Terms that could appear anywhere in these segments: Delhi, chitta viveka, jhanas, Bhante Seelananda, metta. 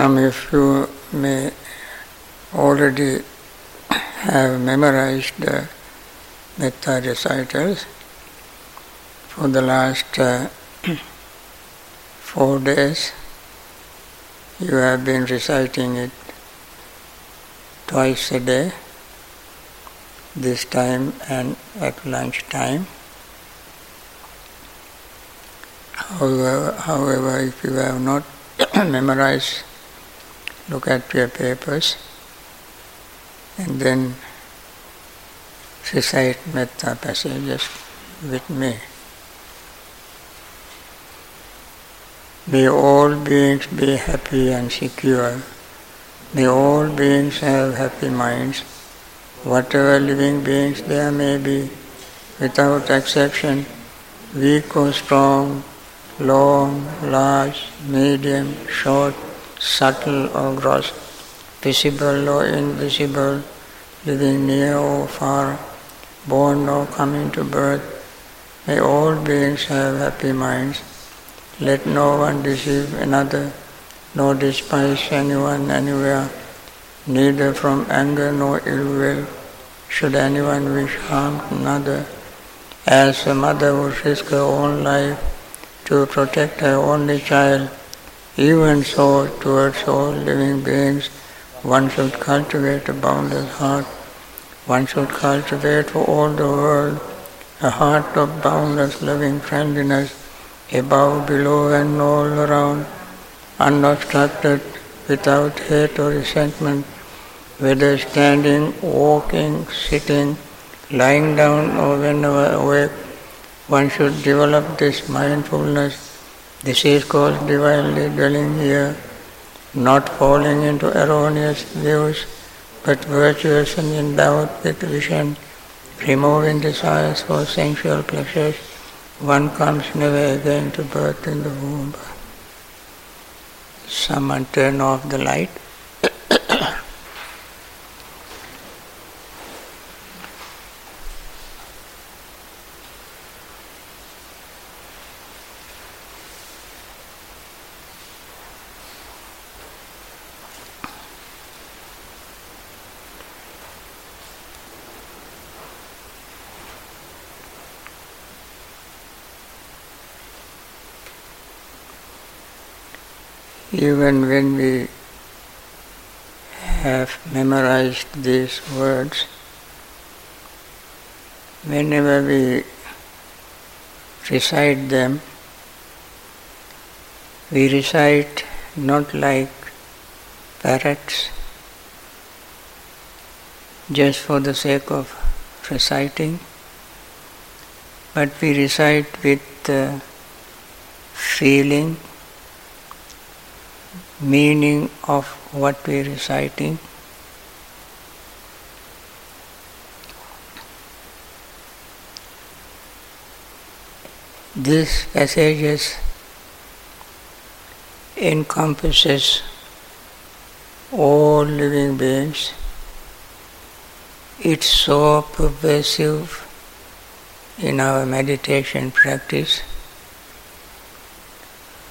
Some of you may already have memorized the metta recitals. For the last 4 days, you have been reciting it twice a day, this time and at lunchtime. However, if you have not memorized, look at your papers and then recite metta passages with me. May all beings be happy and secure. May all beings have happy minds, whatever living beings there may be, without exception, weak or strong, long, large, medium, short, subtle or gross, visible or invisible, living near or far, born or coming to birth. May all beings have happy minds. Let no one deceive another, nor despise anyone anywhere. Neither from anger nor ill will should anyone wish harm to another. As a mother would risk her own life to protect her only child, even so, towards all living beings, one should cultivate a boundless heart. One should cultivate for all the world a heart of boundless loving friendliness, above, below and all around, unobstructed, without hate or resentment, whether standing, walking, sitting, lying down or whenever awake. One should develop this mindfulness. This is called divinely dwelling here, not falling into erroneous views, but virtuous and endowed with vision, removing desires for sensual pleasures. One comes never again to birth in the womb. Someone turn off the light. Even when we have memorized these words, whenever we recite them, we recite not like parrots, just for the sake of reciting, but we recite with feeling, meaning of what we are reciting. These passages encompasses all living beings. It's so pervasive in our meditation practice,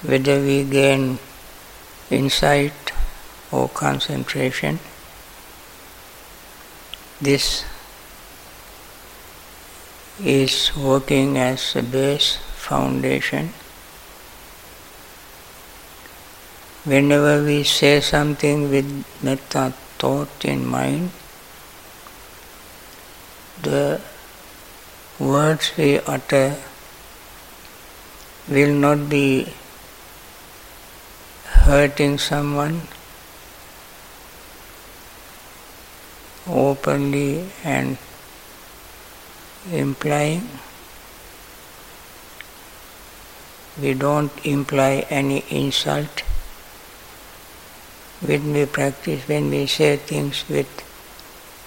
whether we gain insight or concentration. This is working as a base foundation. Whenever we say something with metta thought in mind, the words we utter will not be hurting someone openly and implying. We don't imply any insult. When we practice, when we say things with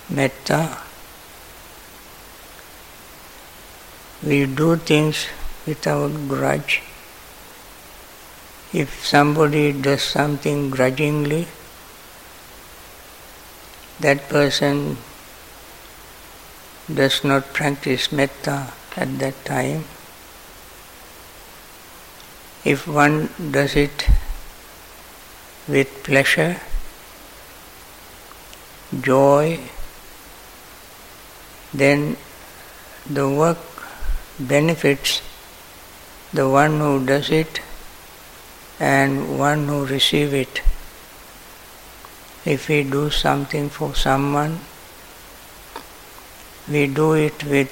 metta, we do things without grudge. If somebody does something grudgingly, that person does not practice metta at that time. If one does it with pleasure, joy, then the work benefits the one who does it and one who receives it. If we do something for someone, we do it with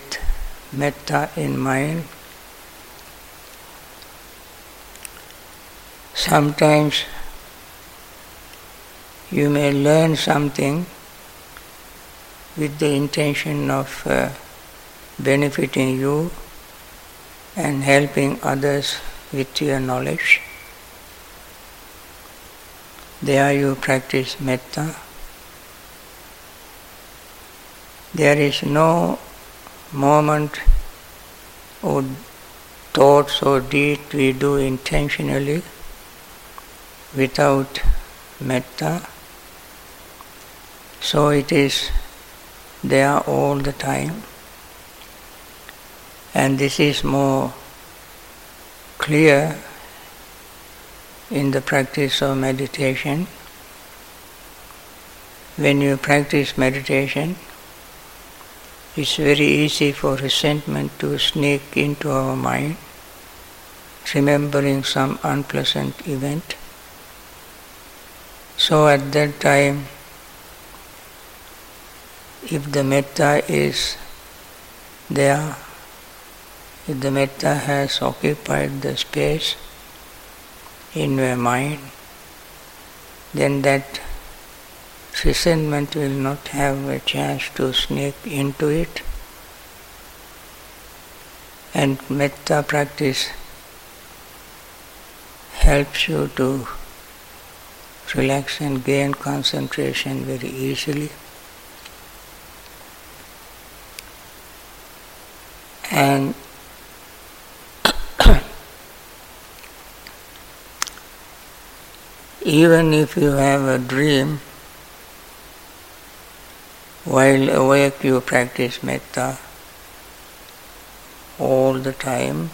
metta in mind. Sometimes you may learn something with the intention of benefiting you and helping others with your knowledge. There you practice metta. There is no moment or thoughts or deed we do intentionally without metta. So it is there all the time. And this is more clear in the practice of meditation. When you practice meditation, it's very easy for resentment to sneak into our mind, remembering some unpleasant event. So at that time, if the metta is there, if the metta has occupied the space in your mind, then that resentment will not have a chance to sneak into it. And metta practice helps you to relax and gain concentration very easily. And even if you have a dream, while awake you practice metta all the time.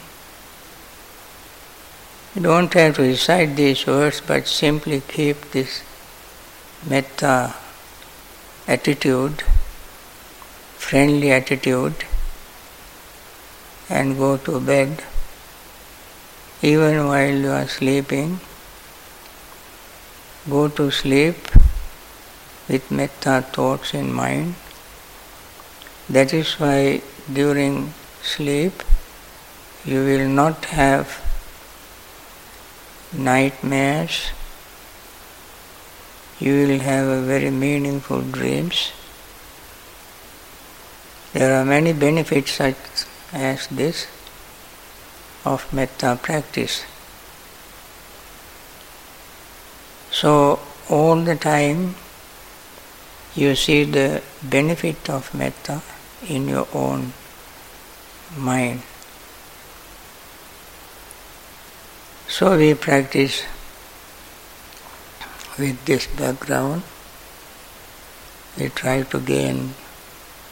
You don't have to recite these words, but simply keep this metta attitude, friendly attitude, and go to bed. Even while you are sleeping, go to sleep with metta thoughts in mind. That is why during sleep you will not have nightmares, you will have a very meaningful dreams. There are many benefits such as this of metta practice. So all the time you see the benefit of metta in your own mind. So we practice with this background. We try to gain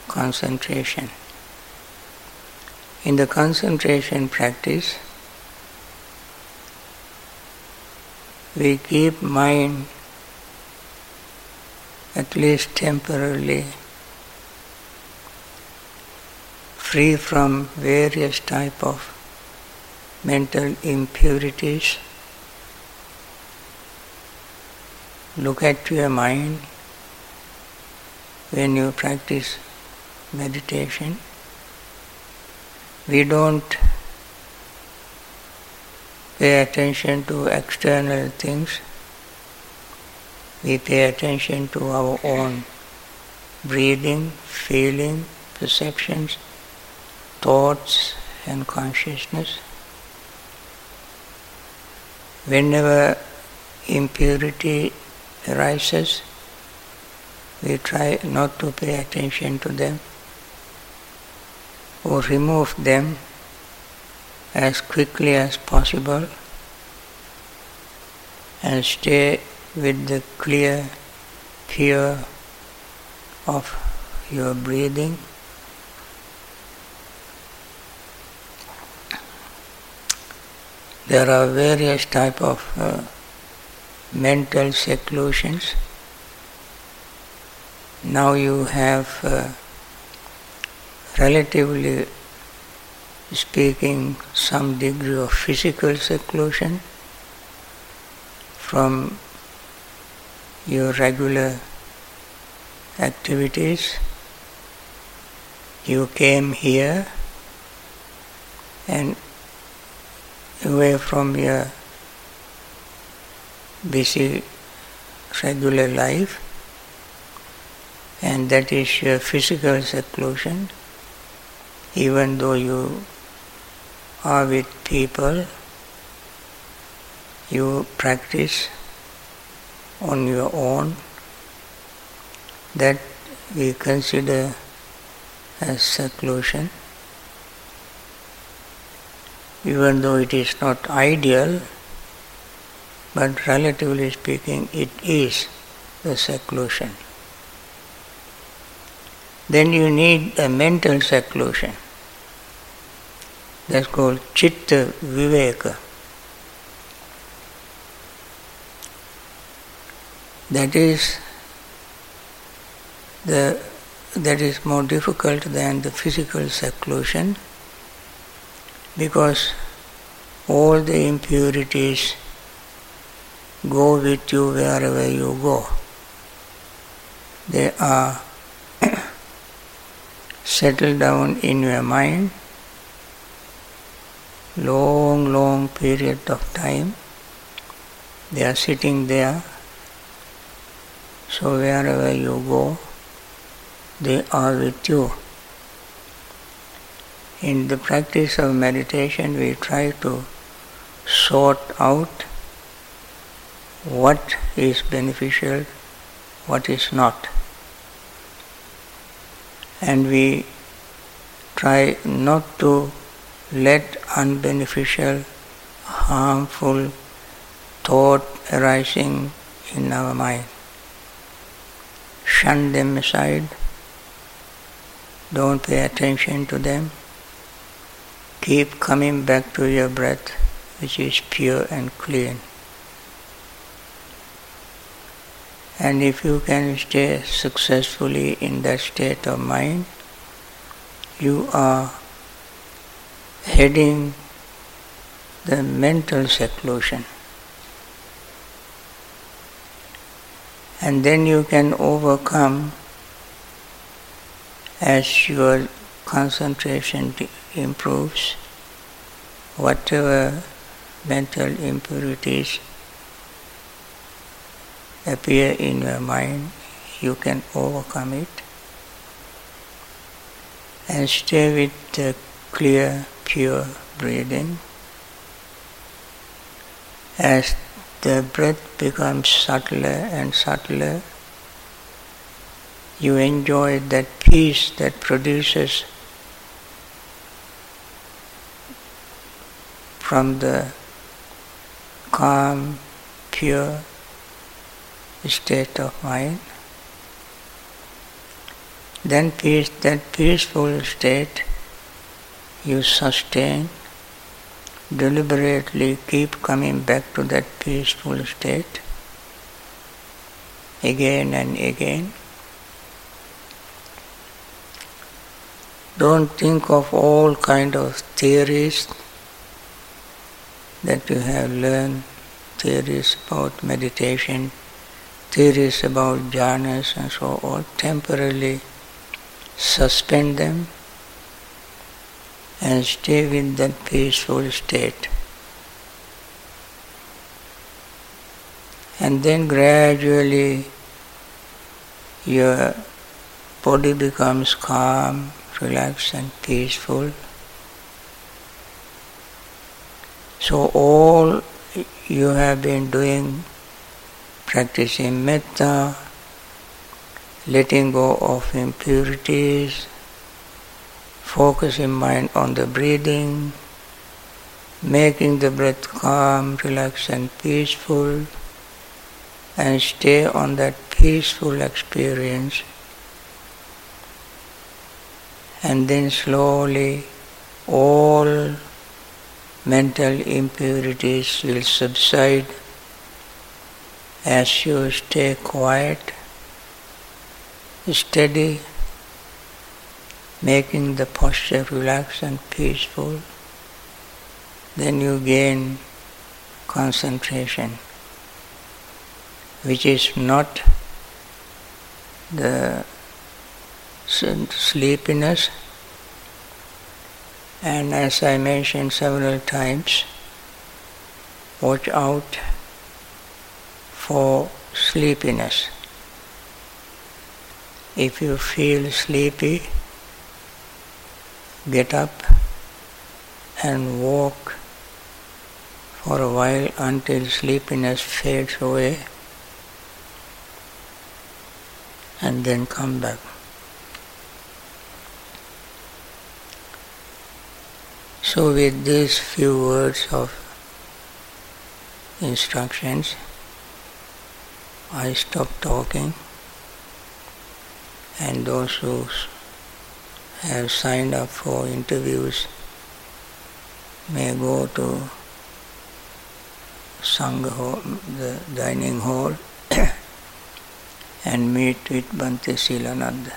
concentration. In the concentration practice, we keep mind at least temporarily free from various type of mental impurities. Look at your mind when you practice meditation. We don't pay attention to external things. We pay attention to our own breathing, feeling, perceptions, thoughts and consciousness. Whenever impurity arises, we try not to pay attention to them or remove them as quickly as possible and stay with the clear, pure of your breathing. There are various type of mental seclusions. Now you have, relatively speaking, some degree of physical seclusion from your regular activities. You came here and away from your busy regular life, and that is your physical seclusion, even though you are with people, you practice on your own. That we consider as seclusion. Even though it is not ideal, but relatively speaking, it is the seclusion. Then you need a mental seclusion. That's called chitta viveka. That is more difficult than the physical seclusion, because all the impurities go with you wherever you go. They are settled down in your mind, long period of time. They are sitting there, so wherever you go, they are with you. In the practice of meditation, we try to sort out what is beneficial, what is not. And we try not to let unbeneficial, harmful thought arising in our mind. Shun them aside, don't pay attention to them, keep coming back to your breath, which is pure and clean. And if you can stay successfully in that state of mind, you are heading the mental seclusion. And then you can overcome, as your concentration improves, whatever mental impurities appear in your mind, you can overcome it and stay with the clear, pure breathing. As the breath becomes subtler and subtler, you enjoy that peace that produces from the calm, pure state of mind. Then that peaceful state you sustain, deliberately keep coming back to that peaceful state again and again. Don't think of all kind of theories that you have learned, theories about meditation, theories about jhanas and so on. Temporarily suspend them and stay with that peaceful state. And then gradually your body becomes calm, relaxed and peaceful. So all you have been doing, practicing metta, letting go of impurities, focusing mind on the breathing, making the breath calm, relaxed and peaceful, and stay on that peaceful experience. And then slowly all mental impurities will subside as you stay quiet, steady, making the posture relaxed and peaceful, then you gain concentration, which is not the sleepiness. And as I mentioned several times, watch out for sleepiness. If you feel sleepy, get up and walk for a while until sleepiness fades away, and then come back. So with these few words of instructions, I stop talking, and those who have signed up for interviews may go to Sangha Hall, the dining hall, and meet with Bhante Seelananda.